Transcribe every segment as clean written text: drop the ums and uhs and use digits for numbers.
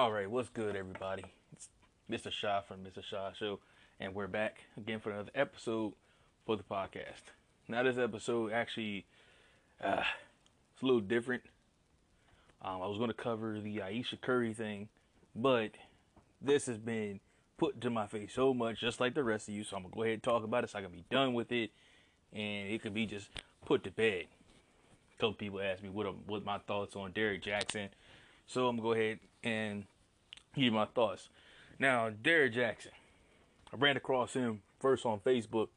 All right, what's good, everybody? It's Mr. Shah from Mr. Shah Show, and we're back again for another episode for the podcast. Now, this episode actually it's a little different. I was going to cover the Aisha Curry thing, but this has been put to my face so much, just like the rest of you, so I'm going to go ahead and talk about it so I can be done with it, and it could be just put to bed. A couple people asked me what my thoughts on Derrick Jaxn, so I'm going to go ahead and give you my thoughts. Now, Derrick Jaxn, I ran across him first on Facebook,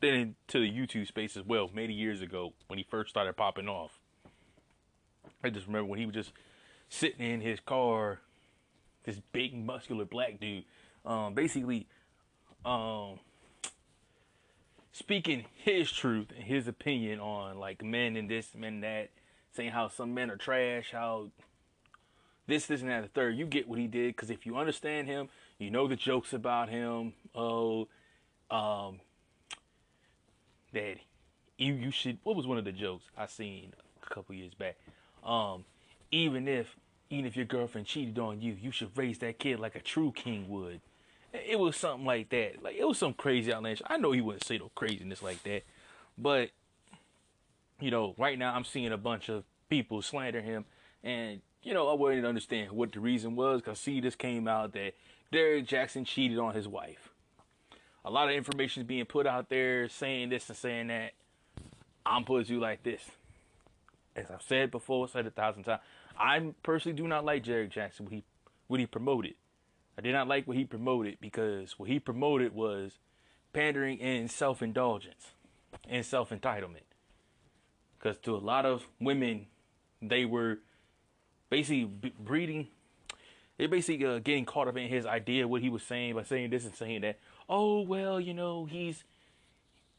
then into the YouTube space as well, many years ago when he first started popping off. I just remember when he was just sitting in his car, this big muscular black dude, basically speaking his truth and his opinion on like men and this, men that, saying how some men are trash, how this, and that, and the third. You get what he did, because if you understand him, you know the jokes about him. That you should. What was one of the jokes I seen a couple years back? Even if your girlfriend cheated on you, you should raise that kid like a true king would. It was something like that. Like, it was some crazy outlandish. I know he wouldn't say no craziness like that, but you know, right now I'm seeing a bunch of people slander him, and you know, I wouldn't understand what the reason was, because see, this came out that Derrick Jaxn cheated on his wife. A lot of information is being put out there saying this and saying that. I'm putting you like this. As I've said before, said 1,000 times, I personally do not like Derrick Jaxn, what he promoted. I did not like what he promoted, because what he promoted was pandering and self-indulgence and self-entitlement. Because to a lot of women, they were They're getting caught up in his idea, what he was saying, by saying this and saying that. Oh, well, you know, he's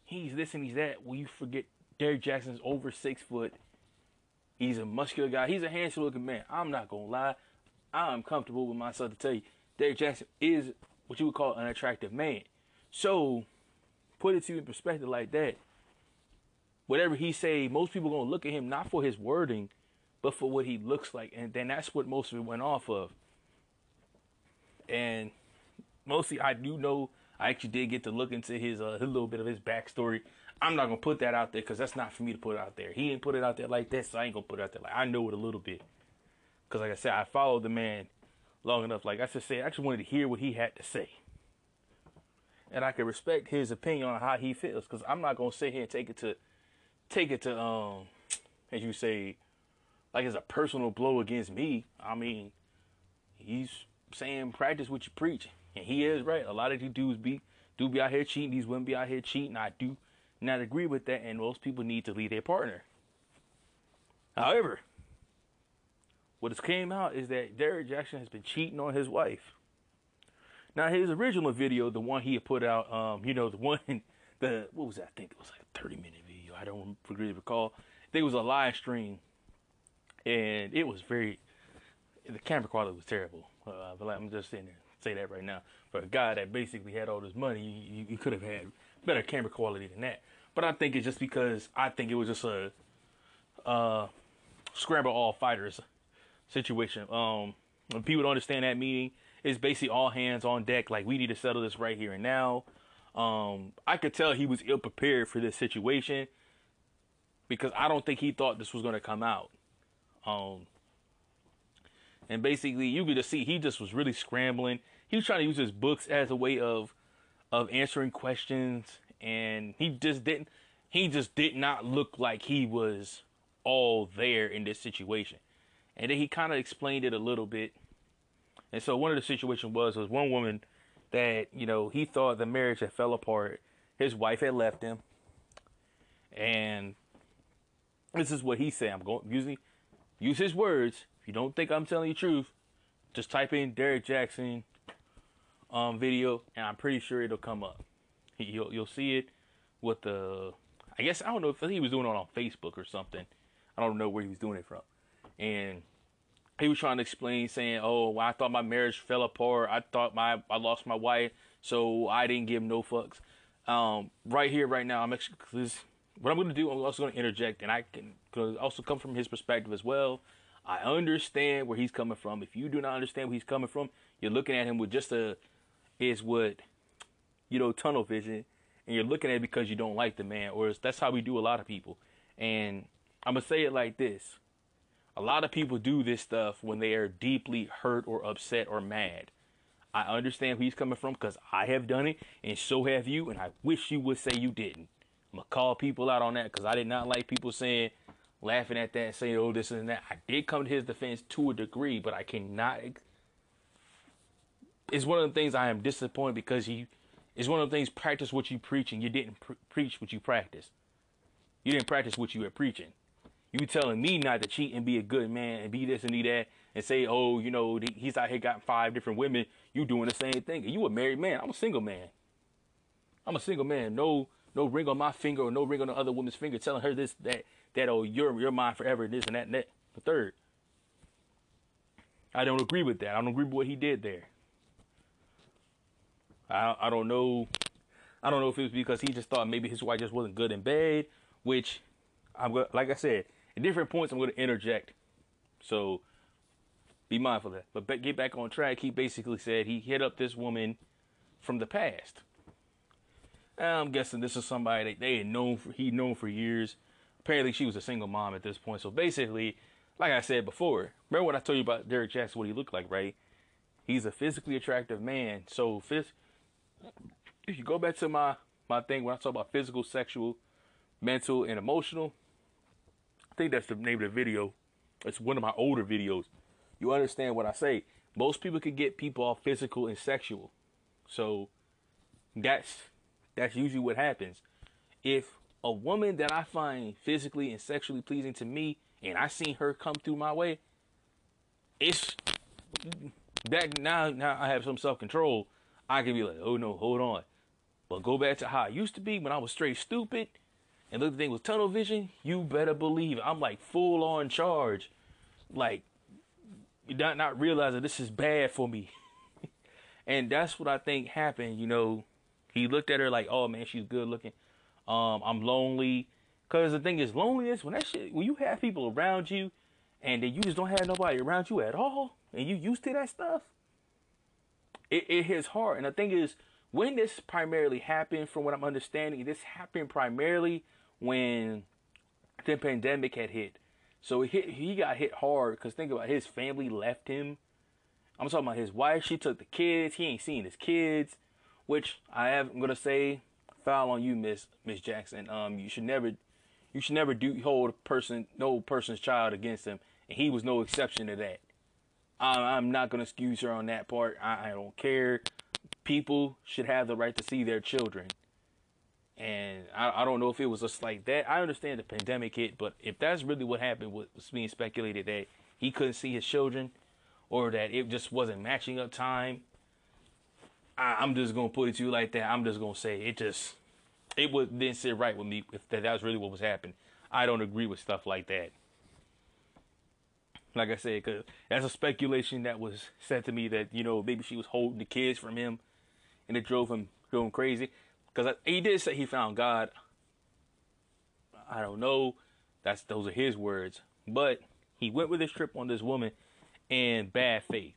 this and he's that. Well, you forget Derrick Jaxn's over 6 foot. He's a muscular guy. He's a handsome looking man. I'm not going to lie. I'm comfortable with myself to tell you, Derrick Jaxn is what you would call an attractive man. So, put it to you in perspective like that. Whatever he say, most people are going to look at him not for his wording, but for what he looks like. And then that's what most of it went off of. And mostly, I do know, I actually did get to look into his little bit of his backstory. I'm not going to put that out there, because that's not for me to put out there. He didn't put it out there like that, so I ain't going to put it out there. Like, I know it a little bit. Because like I said, I followed the man long enough. Like I just said, I actually wanted to hear what he had to say. And I can respect his opinion on how he feels, because I'm not going to sit here and take it to as you say, like it's a personal blow against me. I mean, he's saying practice what you preach. And he is right. A lot of these dudes do be out here cheating. These women be out here cheating. I do not agree with that. And most people need to leave their partner. However, what has came out is that Derrick Jaxn has been cheating on his wife. Now, his original video, the one he had put out, what was that? I think it was like a 30-minute video. I don't really recall. I think it was a live stream. And it was the camera quality was terrible. But I'm just sitting there, say that right now. For a guy that basically had all this money, you could have had better camera quality than that. But I think it's just because, I think it was just a scramble all fighters situation. When people don't understand that meaning, it's basically all hands on deck. Like, we need to settle this right here and now. I could tell he was ill-prepared for this situation, because I don't think he thought this was going to come out. And basically you could just see he just was really scrambling. He was trying to use his books as a way of answering questions, and he just did not look like he was all there in this situation. And then he kind of explained it a little bit. And so one of the situations was one woman that, you know, he thought the marriage had fell apart. His wife had left him, and this is what he said. I'm going usually use his words. If you don't think I'm telling you the truth, just type in Derrick Jaxn video, and I'm pretty sure it'll come up. You'll see it with the, I guess, I don't know if he was doing it on Facebook or something. I don't know where he was doing it from. And he was trying to explain, saying, oh, well, I thought my marriage fell apart. I thought I lost my wife, so I didn't give no fucks. Right here, right now, I'm actually, what I'm going to do, I'm also going to interject, and I can, because it also comes from his perspective as well. I understand where he's coming from. If you do not understand where he's coming from, you're looking at him with just tunnel vision, and you're looking at it because you don't like the man, or that's how we do a lot of people. And I'm going to say it like this. A lot of people do this stuff when they are deeply hurt or upset or mad. I understand where he's coming from because I have done it, and so have you, and I wish you would say you didn't. I'm going to call people out on that because I did not like people laughing at that and saying, oh, this and that. I did come to his defense to a degree, but I cannot. It's one of the things I am disappointed because it's one of the things, practice what you preach, and you didn't preach what you practice. You didn't practice what you were preaching. You telling me not to cheat and be a good man and be this and be that and say, oh, he's out here got 5 different women. You doing the same thing. And you a married man. I'm a single man. No ring on my finger or no ring on the other woman's finger, telling her this, that, oh, you're mine forever, this and that and that. The third. I don't agree with that. I don't agree with what he did there. I don't know. I don't know if it was because he just thought maybe his wife just wasn't good in bed, which, like I said, at different points I'm going to interject. So be mindful of that. But get back on track. He basically said he hit up this woman from the past. I'm guessing this is somebody that he'd known for years. Apparently, she was a single mom at this point. So basically, like I said before, remember what I told you about Derrick Jaxn, what he looked like, right? He's a physically attractive man. So if you go back to my thing, when I talk about physical, sexual, mental, and emotional, I think that's the name of the video. It's one of my older videos. You understand what I say. Most people could get people off physical and sexual. So that's usually what happens. If a woman that I find physically and sexually pleasing to me, and I seen her come through my way, it's that now I have some self-control. I can be like, oh no, hold on. But go back to how I used to be when I was straight stupid and looked at things with tunnel vision. You better believe it. I'm like full on charge. Like, not realizing this is bad for me. And that's what I think happened, He looked at her like, oh, man, she's good looking. I'm lonely. Because the thing is, loneliness, when you have people around you and then you just don't have nobody around you at all and you used to that stuff, it hits hard. And the thing is, when this primarily happened, from what I'm understanding, this happened primarily when the pandemic had hit. So he got hit hard because think about it, his family left him. I'm talking about his wife. She took the kids. He ain't seen his kids. Which I'm gonna say, foul on you, Miss Jaxn. You should never hold no person's child against him, and he was no exception to that. I'm not gonna excuse her on that part. I don't care. People should have the right to see their children, and I don't know if it was just like that. I understand the pandemic hit, but if that's really what happened, what was being speculated, that he couldn't see his children, or that it just wasn't matching up time. I'm just going to put it to you like that. I'm just going to say it didn't sit right with me if that was really what was happening. I don't agree with stuff like that. Like I said, because that's a speculation that was said to me that, maybe she was holding the kids from him and it drove him going crazy. Because he did say he found God. I don't know. Those are his words. But he went with his trip on this woman in bad faith.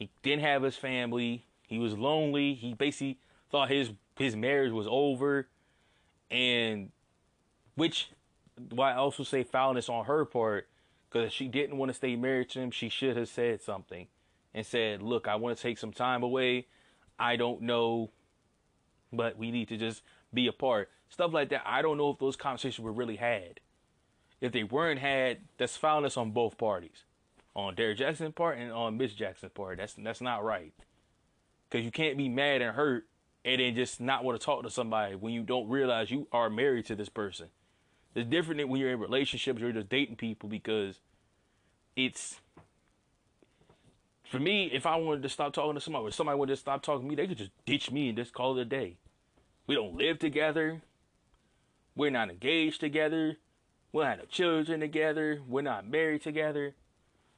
He didn't have his family. He was lonely. He basically thought his marriage was over, and which why I also say foulness on her part, because she didn't want to stay married to him. She should have said something and said, "Look, I want to take some time away. I don't know, but we need to just be apart." Stuff like that. I don't know if those conversations were really had. If they weren't had, that's foulness on both parties, on Derrick Jaxn's part and on Miss Jaxn's part. That's not right. Because you can't be mad and hurt and then just not want to talk to somebody when you don't realize you are married to this person. It's different than when you're in relationships or you're just dating people, because for me, if I wanted to stop talking to somebody or somebody wanted to stop talking to me, they could just ditch me and just call it a day. We don't live together. We're not engaged together. We don't have no children together. We're not married together.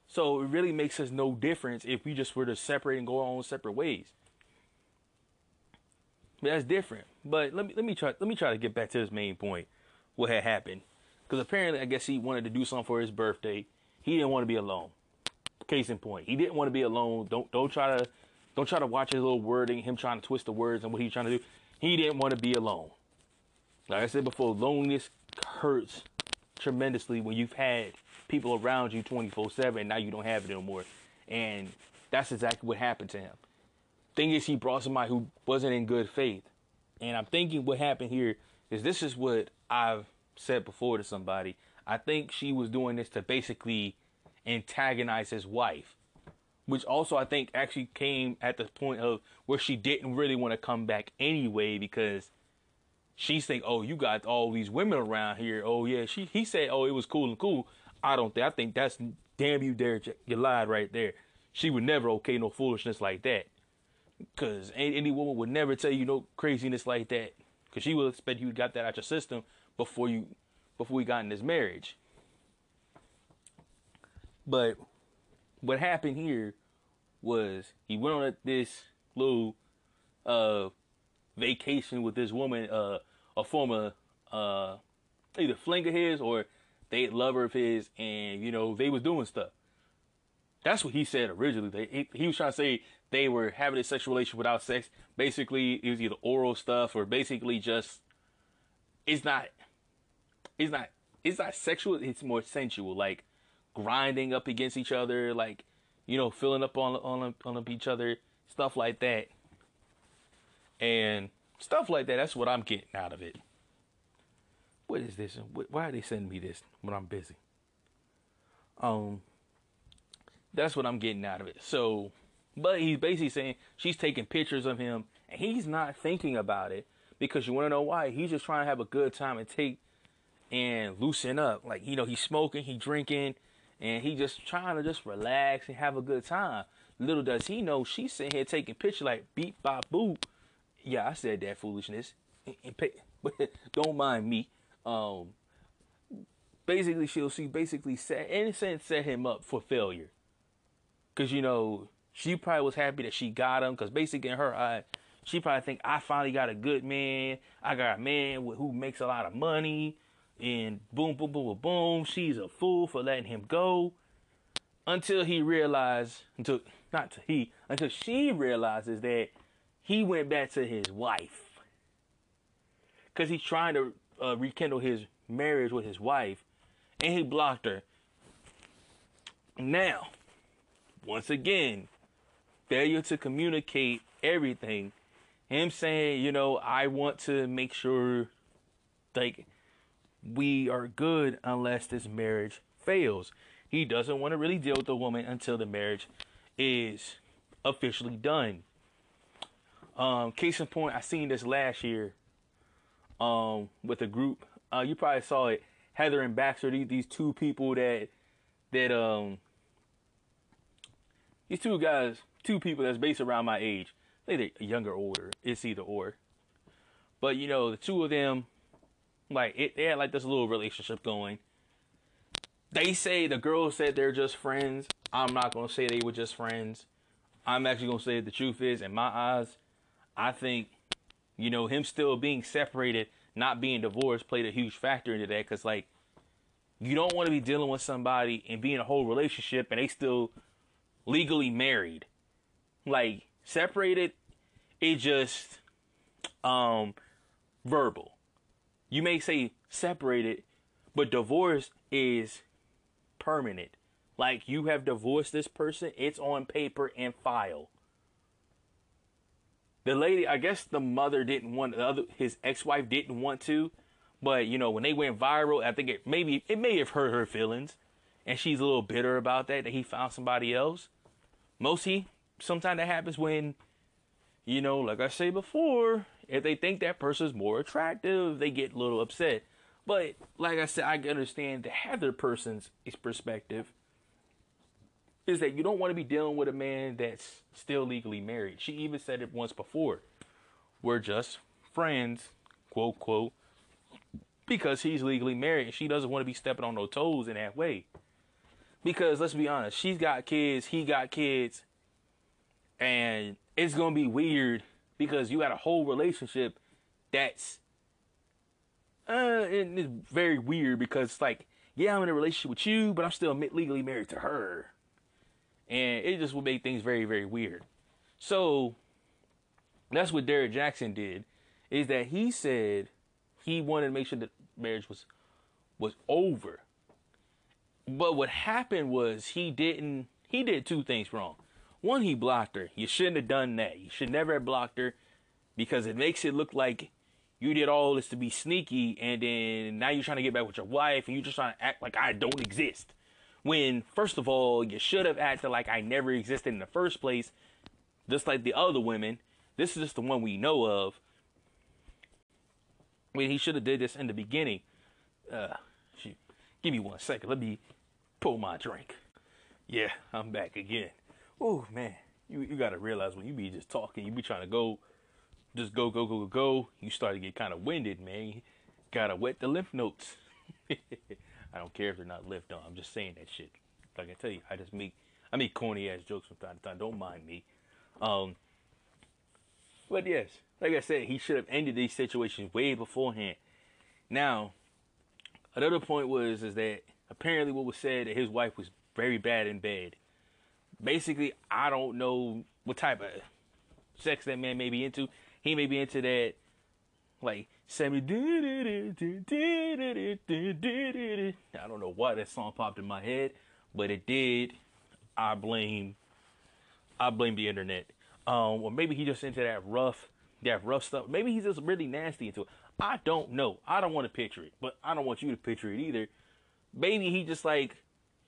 So it really makes us no difference if we just were to separate and go our own separate ways. That's different. But let me try to get back to his main point, what had happened. Because apparently, I guess he wanted to do something for his birthday. He didn't want to be alone. Case in point, he didn't want to be alone. Don't try to watch his little wording, him trying to twist the words and what he's trying to do. He didn't want to be alone. Like I said before, loneliness hurts tremendously when you've had people around you 24/7 and now you don't have it anymore. And that's exactly what happened to him. Thing is, he brought somebody who wasn't in good faith. And I'm thinking what happened here is, this is what I've said before to somebody. I think she was doing this to basically antagonize his wife, which also I think actually came at the point of where she didn't really want to come back anyway, because she's thinking, oh, you got all these women around here. Oh, yeah. He said, oh, it was cool and cool. I think that's, damn you, Derrick, you lied right there. She would never okay no foolishness like that, because any woman would never tell you no craziness like that, because she would expect you got that out your system before you got in this marriage. But what happened here was he went on this little vacation with this woman, a former either fling of his or they lover of his, and you know they was doing stuff. That's what he said originally. He was trying to say they were having a sexual relationship without sex. Basically, it was either oral stuff or basically just it's not sexual. It's more sensual, like grinding up against each other, like, you know, filling up on each other, stuff like that. And stuff like that, that's what I'm getting out of it. What is this? Why are they sending me this when I'm busy? That's what I'm getting out of it. So, but he's basically saying she's taking pictures of him and he's not thinking about it, because you want to know why? He's just trying to have a good time and take and loosen up. Like, you know, he's smoking, he's drinking, and he just trying to just relax and have a good time. Little does he know, she's sitting here taking pictures like beep, bop, boop. Yeah, I said that foolishness. Don't mind me. Basically, she set, in a sense, set him up for failure. Because, you know, she probably was happy that she got him. Because basically, in her eye, she probably think, I finally got a good man. I got a man who makes a lot of money. And boom, boom, boom, boom, boom. She's a fool for letting him go. Until she realizes that he went back to his wife. Because he's trying to rekindle his marriage with his wife, and he blocked her. Now, once again, failure to communicate everything. Him saying, you know, I want to make sure, like, we are good unless this marriage fails. He doesn't want to really deal with the woman until the marriage is officially done. Case in point, I seen this last year with a group. You probably saw it. Heather and Baxter, these two people that these two guys, two people that's based around my age. I think they're younger or older. It's either or. But, you know, the two of them, like, they had like this little relationship going. They say, the girl said they're just friends. I'm not going to say they were just friends. I'm actually going to say the truth is, in my eyes, I think, you know, him still being separated, not being divorced, played a huge factor into that. Because, like, you don't want to be dealing with somebody and be in a whole relationship and they still legally married. Like, separated, it just verbal. You may say separated, but divorce is permanent. Like, you have divorced this person, it's on paper and file. The lady, I guess the mother didn't want, his ex-wife didn't want to, but, you know, when they went viral, I think it may have hurt her feelings, and she's a little bitter about that he found somebody else. Mostly, sometimes that happens when, you know, like I say before, if they think that person's more attractive, they get a little upset. But like I said, I understand the Heather person's perspective is that you don't want to be dealing with a man that's still legally married. She even said it once before. We're just friends, quote, quote, because he's legally married. And she doesn't want to be stepping on no toes in that way. Because let's be honest, she's got kids, he got kids. And it's going to be weird because you had a whole relationship that's it's very weird, because it's like yeah, I'm in a relationship with you, but I'm still legally married to her. And it just would make things very, very weird. So that's what Derrick Jaxn did, is that he said he wanted to make sure that marriage was over. But what happened was he did two things wrong. One, he blocked her. You shouldn't have done that. You should never have blocked her, because it makes it look like you did all this to be sneaky, and then now you're trying to get back with your wife, and you're just trying to act like I don't exist. When, first of all, you should have acted like I never existed in the first place, just like the other women. This is just the one we know of. I mean, he should have did this in the beginning. Shoot. Give me 1 second. Let me pull my drink. Yeah, I'm back again. Oh, man, you got to realize when you be just talking, you be trying to go. You start to get kind of winded, man. You got to wet the lymph nodes. I don't care if they're not lymph nodes. I'm just saying that shit. Like I tell you, I make corny ass jokes from time to time. Don't mind me. But yes, like I said, he should have ended these situations way beforehand. Now, another point was that apparently what was said that his wife was very bad in bed. Basically, I don't know what type of sex that man may be into. He may be into that, like, Sammy. I don't know why that song popped in my head, but it did. I blame the internet. Or maybe he just into that rough stuff. Maybe he's just really nasty into it. I don't know. I don't want to picture it, but I don't want you to picture it either. Maybe he just like,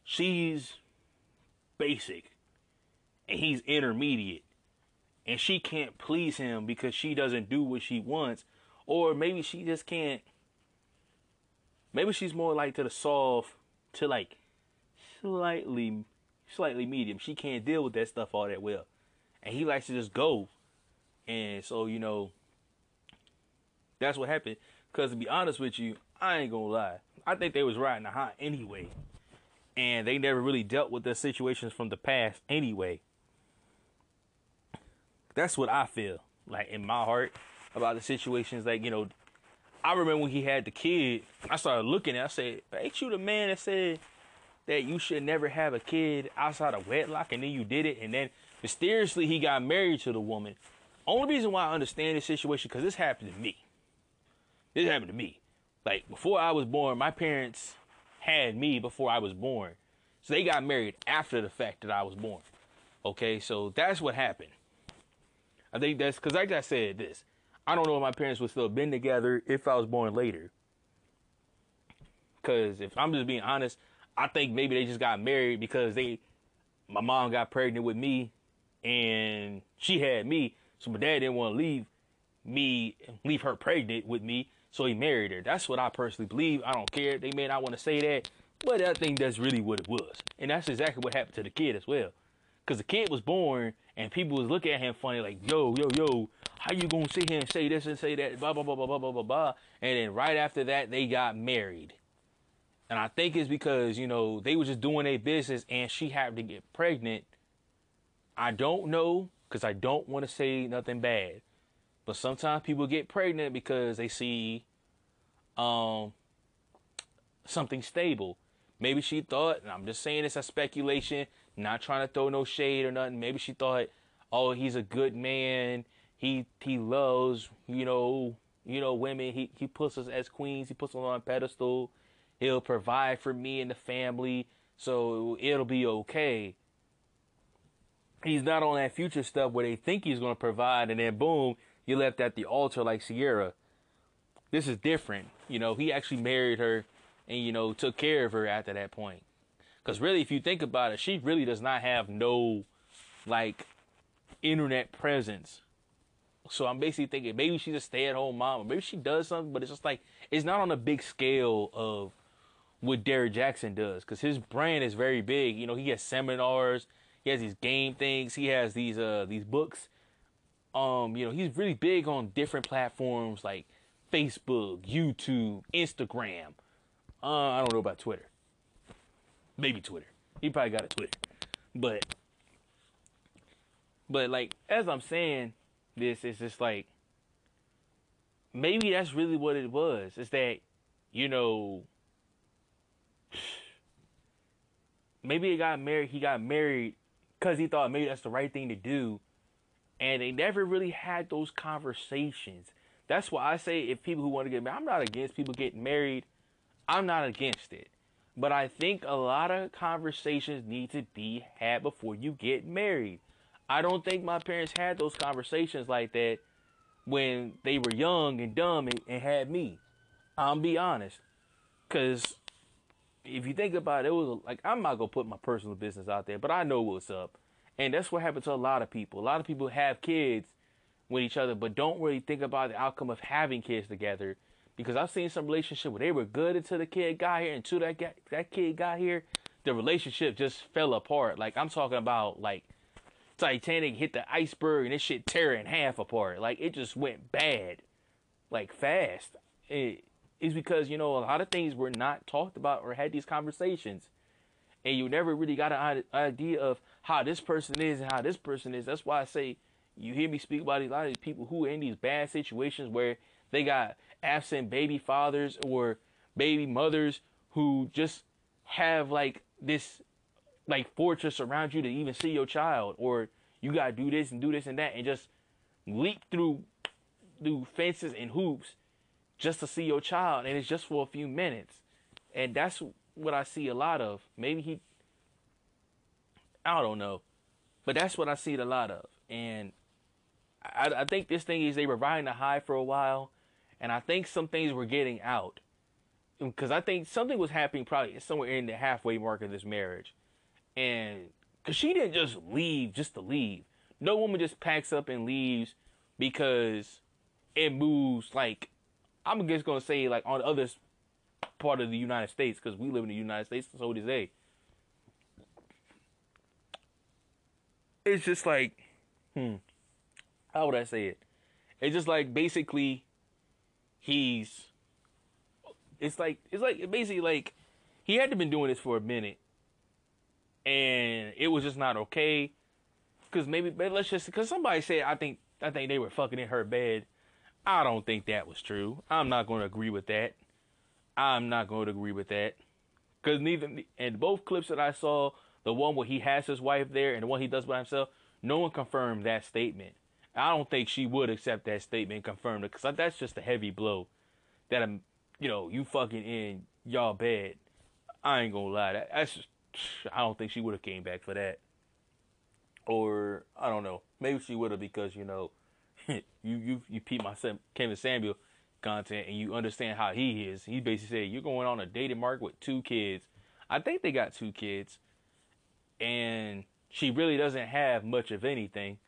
she's basic and he's intermediate, and she can't please him because she doesn't do what she wants. Or maybe she just can't, maybe she's more like to the soft, to like slightly medium. She can't deal with that stuff all that well, and he likes to just go. And so, you know, that's what happened. Because to be honest with you, I ain't gonna lie, I think they was riding the high anyway. And they never really dealt with their situations from the past anyway. That's what I feel, like, in my heart about the situations. Like, you know, I remember when he had the kid, I started looking and I said, ain't you the man that said that you should never have a kid outside of wedlock, and then you did it, and then mysteriously he got married to the woman? Only reason why I understand this situation, because this happened to me. This happened to me. Like, before I was born, my parents had me before I was born. So they got married after the fact that I was born. Okay, so that's what happened. I think that's because, like I said, this, I don't know if my parents would still have been together if I was born later. Because if I'm just being honest, I think maybe they just got married because my mom got pregnant with me and she had me. So my dad didn't want to leave her pregnant with me. So he married her. That's what I personally believe. I don't care. They may not want to say that, but I think that's really what it was. And that's exactly what happened to the kid as well. Because the kid was born and people was looking at him funny, like, yo, how you going to sit here and say this and say that, blah, blah, blah, blah, blah, blah, blah, blah. And then right after that, they got married. And I think it's because, you know, they were just doing their business and she happened to get pregnant. I don't know, because I don't want to say nothing bad. But sometimes people get pregnant because they see something stable. Maybe she thought, and I'm just saying this as speculation, not trying to throw no shade or nothing. Maybe she thought, oh, he's a good man. He loves, you know, women. He puts us as queens. He puts us on a pedestal. He'll provide for me and the family, so it'll be okay. He's not on that future stuff where they think he's going to provide, and then boom, you're left at the altar like Sierra. This is different. You know, he actually married her and, you know, took care of her after that point. Because really, if you think about it, she really does not have no, like, internet presence. So I'm basically thinking maybe she's a stay-at-home mom, or maybe she does something, but it's just like, it's not on a big scale of what Derrick Jaxn does. Because his brand is very big. You know, he has seminars. He has these game things. He has these books. You know, he's really big on different platforms like Facebook, YouTube, Instagram. I don't know about Twitter. Maybe Twitter. He probably got a Twitter. But like, as I'm saying this, it's just like, maybe that's really what it was. It's that, you know, Maybe he got married. He got married because he thought maybe that's the right thing to do. And they never really had those conversations. That's why I say if people who want to get married, I'm not against people getting married. I'm not against it. But I think a lot of conversations need to be had before you get married. I don't think my parents had those conversations like that when they were young and dumb and had me. I'll be honest. Because if you think about it, it was like, I'm not going to put my personal business out there, but I know what's up. And that's what happened to a lot of people. A lot of people have kids with each other, but don't really think about the outcome of having kids together. Because I've seen some relationship where they were good until the kid got here, and until that kid got here, the relationship just fell apart. Like, I'm talking about, like, Titanic hit the iceberg, and this shit tear in half apart. Like, it just went bad. Like, fast. It's because, you know, a lot of things were not talked about or had these conversations. And you never really got an idea of how this person is and how this person is. That's why I say, you hear me speak about a lot of these people who are in these bad situations where they got absent baby fathers or baby mothers who just have like this like fortress around you to even see your child, or you got to do this and that and just leap through fences and hoops just to see your child. And it's just for a few minutes. And that's what I see a lot of. Maybe I don't know, but that's what I see a lot of. And I think this thing is they were riding the high for a while, and I think some things were getting out, because I think something was happening probably somewhere in the halfway mark of this marriage. And because she didn't just leave just to leave. No woman just packs up and leaves because it moves, like, I'm just going to say, like, on the other part of the United States, because we live in the United States, so do they. It's just like, how would I say it? It's just like, basically, it's basically like he had to been doing this for a minute, and it was just not okay. Because because somebody said, I think they were fucking in her bed. I don't think that was true. I'm not going to agree with that. Because both clips that I saw, the one where he has his wife there and the one he does by himself, no one confirmed that statement. I don't think she would accept that statement, confirmed it, because that's just a heavy blow. That I'm, you know, you fucking in y'all bed. I ain't gonna lie, I don't think she would have came back for that. Or I don't know, maybe she would have, because you know, you peep my Kevin Samuel content and you understand how he is. He basically said, you're going on a dating market with 2 kids. I think they got 2 kids, and she really doesn't have much of anything.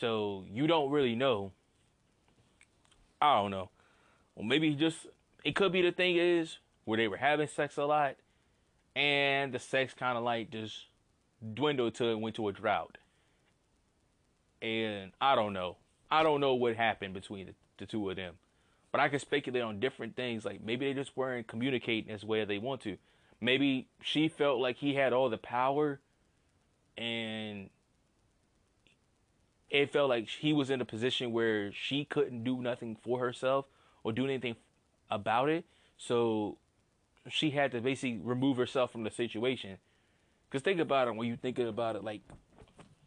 So you don't really know. I don't know. Well, maybe it could be the thing is where they were having sex a lot, and the sex kind of like just dwindled till it went to a drought. And I don't know. I don't know what happened between the two of them, but I can speculate on different things. Like maybe they just weren't communicating as well as they want to. Maybe she felt like he had all the power, and it felt like he was in a position where she couldn't do nothing for herself or do anything about it. So she had to basically remove herself from the situation. Because think about it, when you think about it, like,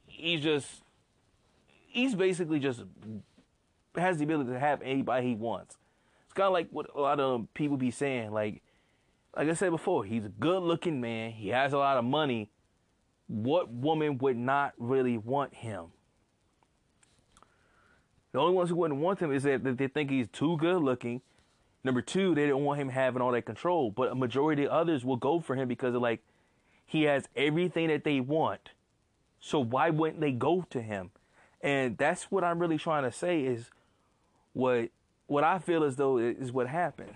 he's basically just has the ability to have anybody he wants. It's kind of like what a lot of people be saying. Like I said before, he's a good looking man. He has a lot of money. What woman would not really want him? The only ones who wouldn't want him is that they think he's too good looking. Number two, they don't want him having all that control. But a majority of others will go for him because of like, he has everything that they want. So why wouldn't they go to him? And that's what I'm really trying to say is what I feel as though is what happened.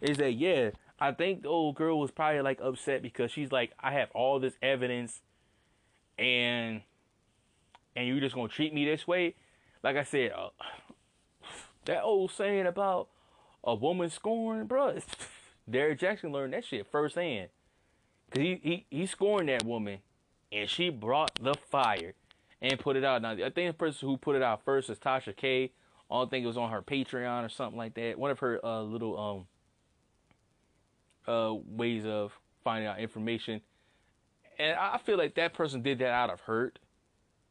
Is that, yeah, I think the old girl was probably like upset because she's like, I have all this evidence and you're just going to treat me this way. Like I said, that old saying about a woman scorned, bro. Derrick Jaxn learned that shit firsthand. Because he scorned that woman, and she brought the fire and put it out. Now, I think the person who put it out first is Tasha K. I don't think it was on her Patreon or something like that. One of her little ways of finding out information. And I feel like that person did that out of hurt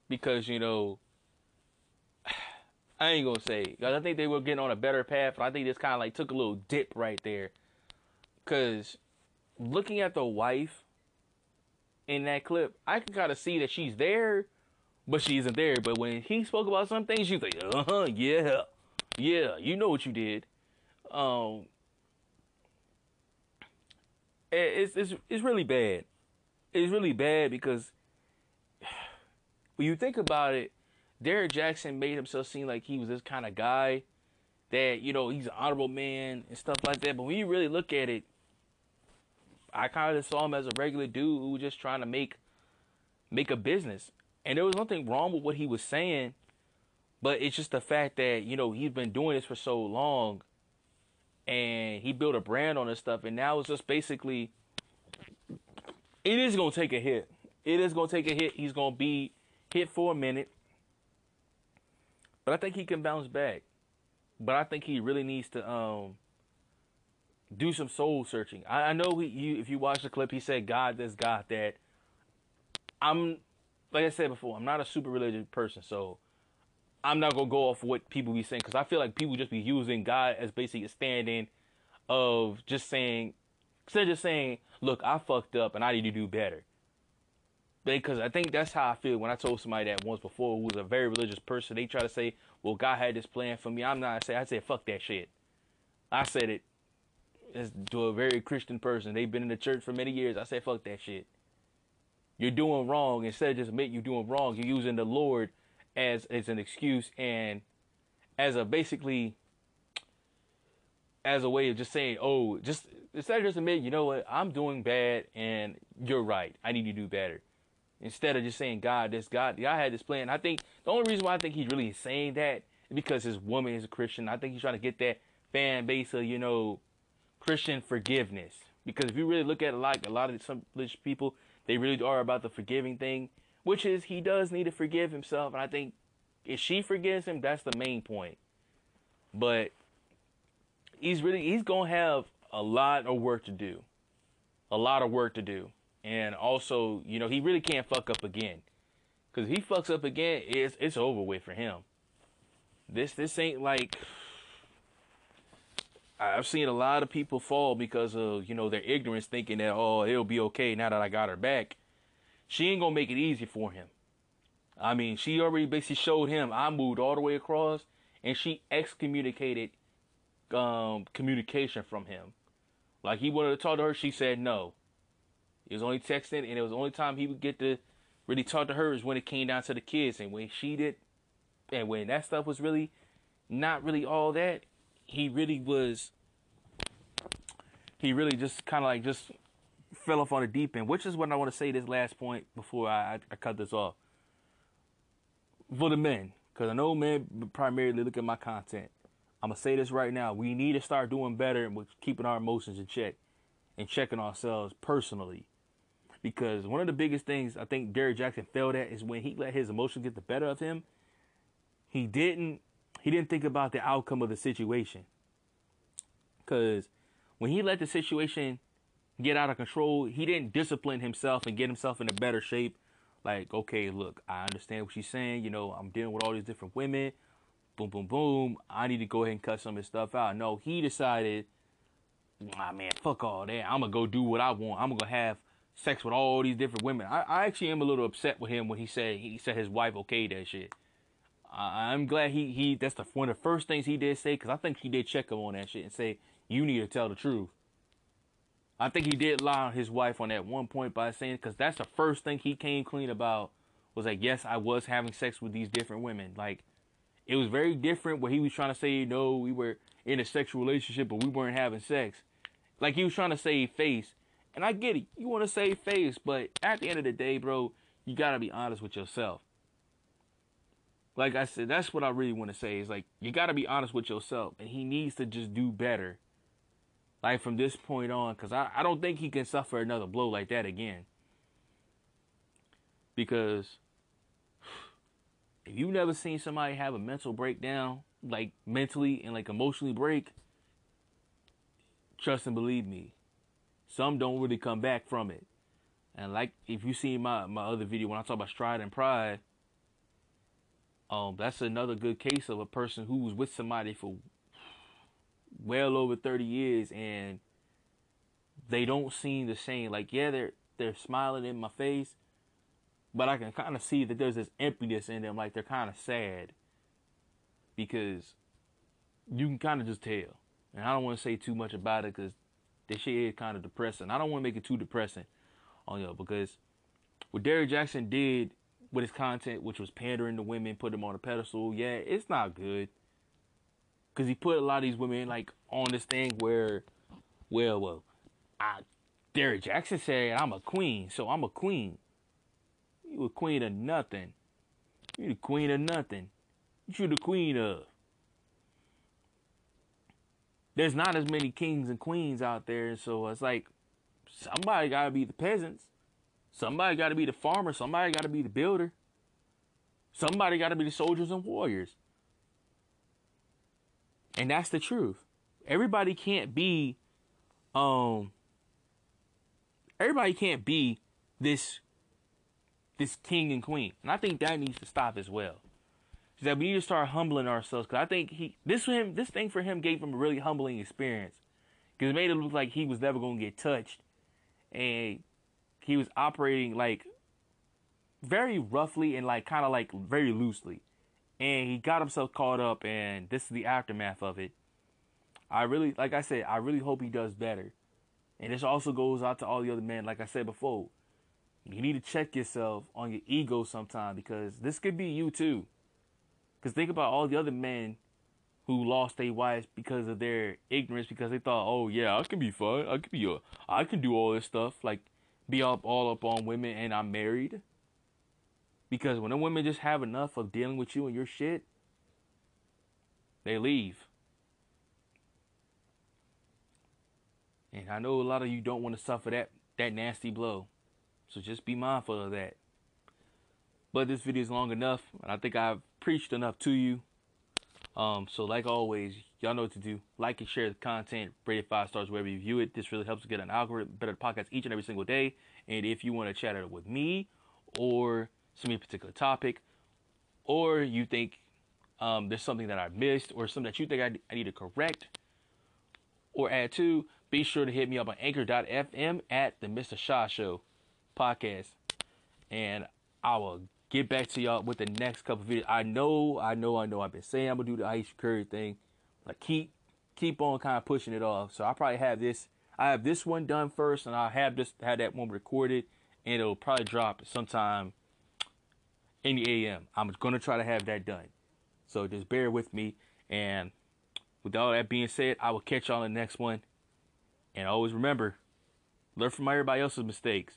because, you know, I ain't going to say, because I think they were getting on a better path, but I think this kind of like took a little dip right there. Because looking at the wife in that clip, I can kind of see that she's there, but she isn't there. But when he spoke about some things, she's like, yeah, you know what you did. It's really bad. It's really bad because when you think about it, Derrick Jaxn made himself seem like he was this kind of guy that, you know, he's an honorable man and stuff like that. But when you really look at it, I kind of saw him as a regular dude who was just trying to make a business. And there was nothing wrong with what he was saying, but it's just the fact that, you know, he's been doing this for so long and he built a brand on this stuff. And now it's just basically, it is going to take a hit. It is going to take a hit. He's going to be hit for a minute. But I think he can bounce back. But I think he really needs to do some soul searching. I know if you watch the clip, he said, God this, God that. Like I said before, I'm not a super religious person, so I'm not going to go off what people be saying. Because I feel like people just be using God as basically a stand-in of just saying, instead of just saying, look, I fucked up and I need to do better. Because I think that's how I feel when I told somebody that once before who was a very religious person. They try to say, well, God had this plan for me. I said, fuck that shit. I said it as to a very Christian person. They've been in the church for many years. I said, fuck that shit. You're doing wrong. Instead of just admitting you're doing wrong, you're using the Lord as an excuse and as a way of just saying, oh, just instead of just admitting, you know what, I'm doing bad and you're right. I need to do better. Instead of just saying, God had this plan. I think the only reason why I think he's really saying that is because his woman is a Christian. I think he's trying to get that fan base of, you know, Christian forgiveness. Because if you really look at a lot of some religious people, they really are about the forgiving thing, which is he does need to forgive himself. And I think if she forgives him, that's the main point. But he's going to have a lot of work to do. And also, you know, he really can't fuck up again. Because if he fucks up again, it's over with for him. This ain't like... I've seen a lot of people fall because of, you know, their ignorance, thinking that, oh, it'll be okay now that I got her back. She ain't going to make it easy for him. I mean, she already basically showed him, I moved all the way across, and she excommunicated communication from him. Like, he wanted to talk to her, she said no. It was only texting, and it was the only time he would get to really talk to her is when it came down to the kids. And when she did, and when that stuff was really not really all that, he really just kind of like just fell off on the deep end, which is what I want to say this last point before I cut this off. For the men, because I know men primarily look at my content. I'm going to say this right now. We need to start doing better with keeping our emotions in check and checking ourselves personally. Because one of the biggest things I think Derrick Jaxn failed at is when he let his emotions get the better of him, he didn't think about the outcome of the situation. Because when he let the situation get out of control, he didn't discipline himself and get himself in a better shape. Like, okay, look, I understand what she's saying. You know, I'm dealing with all these different women. Boom, boom, boom. I need to go ahead and cut some of this stuff out. No, he decided, ah, man, fuck all that. I'm going to go do what I want. I'm going to have sex with all these different women. I actually am a little upset with him when he said his wife okayed that shit. I'm glad that's one of the first things he did say, because I think he did check him on that shit and say, you need to tell the truth. I think he did lie on his wife on that one point by saying, because that's the first thing he came clean about, was like, yes, I was having sex with these different women. Like, it was very different where he was trying to say, no, we were in a sexual relationship, but we weren't having sex. Like, he was trying to save face. And I get it. You want to save face, but at the end of the day, bro, you got to be honest with yourself. Like I said, that's what I really want to say. Is like, you got to be honest with yourself. And he needs to just do better. Like, from this point on. Because I don't think he can suffer another blow like that again. Because if you've never seen somebody have a mental breakdown, like mentally and like emotionally break, trust and believe me, Some don't really come back from it. And like, if you see my other video, when I talk about Stride and Pride, that's another good case of a person who was with somebody for well over 30 years and they don't seem the same. Like, yeah, they're smiling in my face, but I can kind of see that there's this emptiness in them. Like, they're kind of sad because you can kind of just tell. And I don't want to say too much about it because this shit is kind of depressing. I don't want to make it too depressing on y'all, because what Derrick Jaxn did with his content, which was pandering to women, put them on a pedestal, yeah, it's not good. Because he put a lot of these women, like, on this thing where, Derrick Jaxn said, I'm a queen, so I'm a queen. You a queen of nothing. You the queen of nothing. You the queen of. There's not as many kings and queens out there, so it's like, somebody got to be the peasants. Somebody got to be the farmer. Somebody got to be the builder. Somebody got to be the soldiers and warriors. And that's the truth. Everybody can't be, this king and queen. And I think that needs to stop as well. Is that we need to start humbling ourselves. Because I think this thing for him gave him a really humbling experience. Because it made it look like he was never going to get touched. And he was operating like very roughly and like kind of like very loosely. And he got himself caught up, and this is the aftermath of it. I really hope he does better. And this also goes out to all the other men. Like I said before, you need to check yourself on your ego sometime, because this could be you too. Because think about all the other men who lost their wives because of their ignorance, because they thought, oh yeah, I can be fun. I can do all this stuff. Like, be all up on women, and I'm married. Because when the women just have enough of dealing with you and your shit, they leave. And I know a lot of you don't want to suffer that nasty blow. So just be mindful of that. But this video is long enough, and I think I've preached enough to you. So like always, y'all know what to do. Like and share the content. Rate it 5 stars wherever you view it. This really helps get an algorithm, better podcast each and every single day. And if you want to chat it with me or some particular topic, or you think there's something that I missed or something that you think I need to correct or add to, be sure to hit me up on anchor.fm at the Mr. Shah Show podcast. And I will get back to y'all with the next couple of videos. I know I've been saying I'm going to do the Aisha Curry thing. Like, keep on kind of pushing it off. So I'll probably have this. I have this one done first, and I'll have that one recorded, and it'll probably drop sometime in the AM. I'm going to try to have that done. So just bear with me. And with all that being said, I will catch y'all in the next one. And always remember, learn from everybody else's mistakes,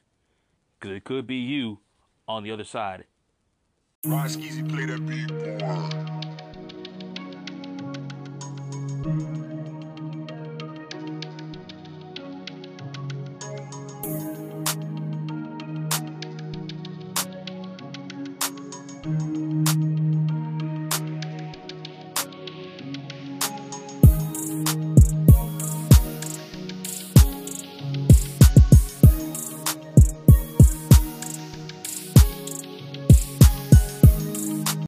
because it could be you on the other side. Rod Skeazy, play that big boy.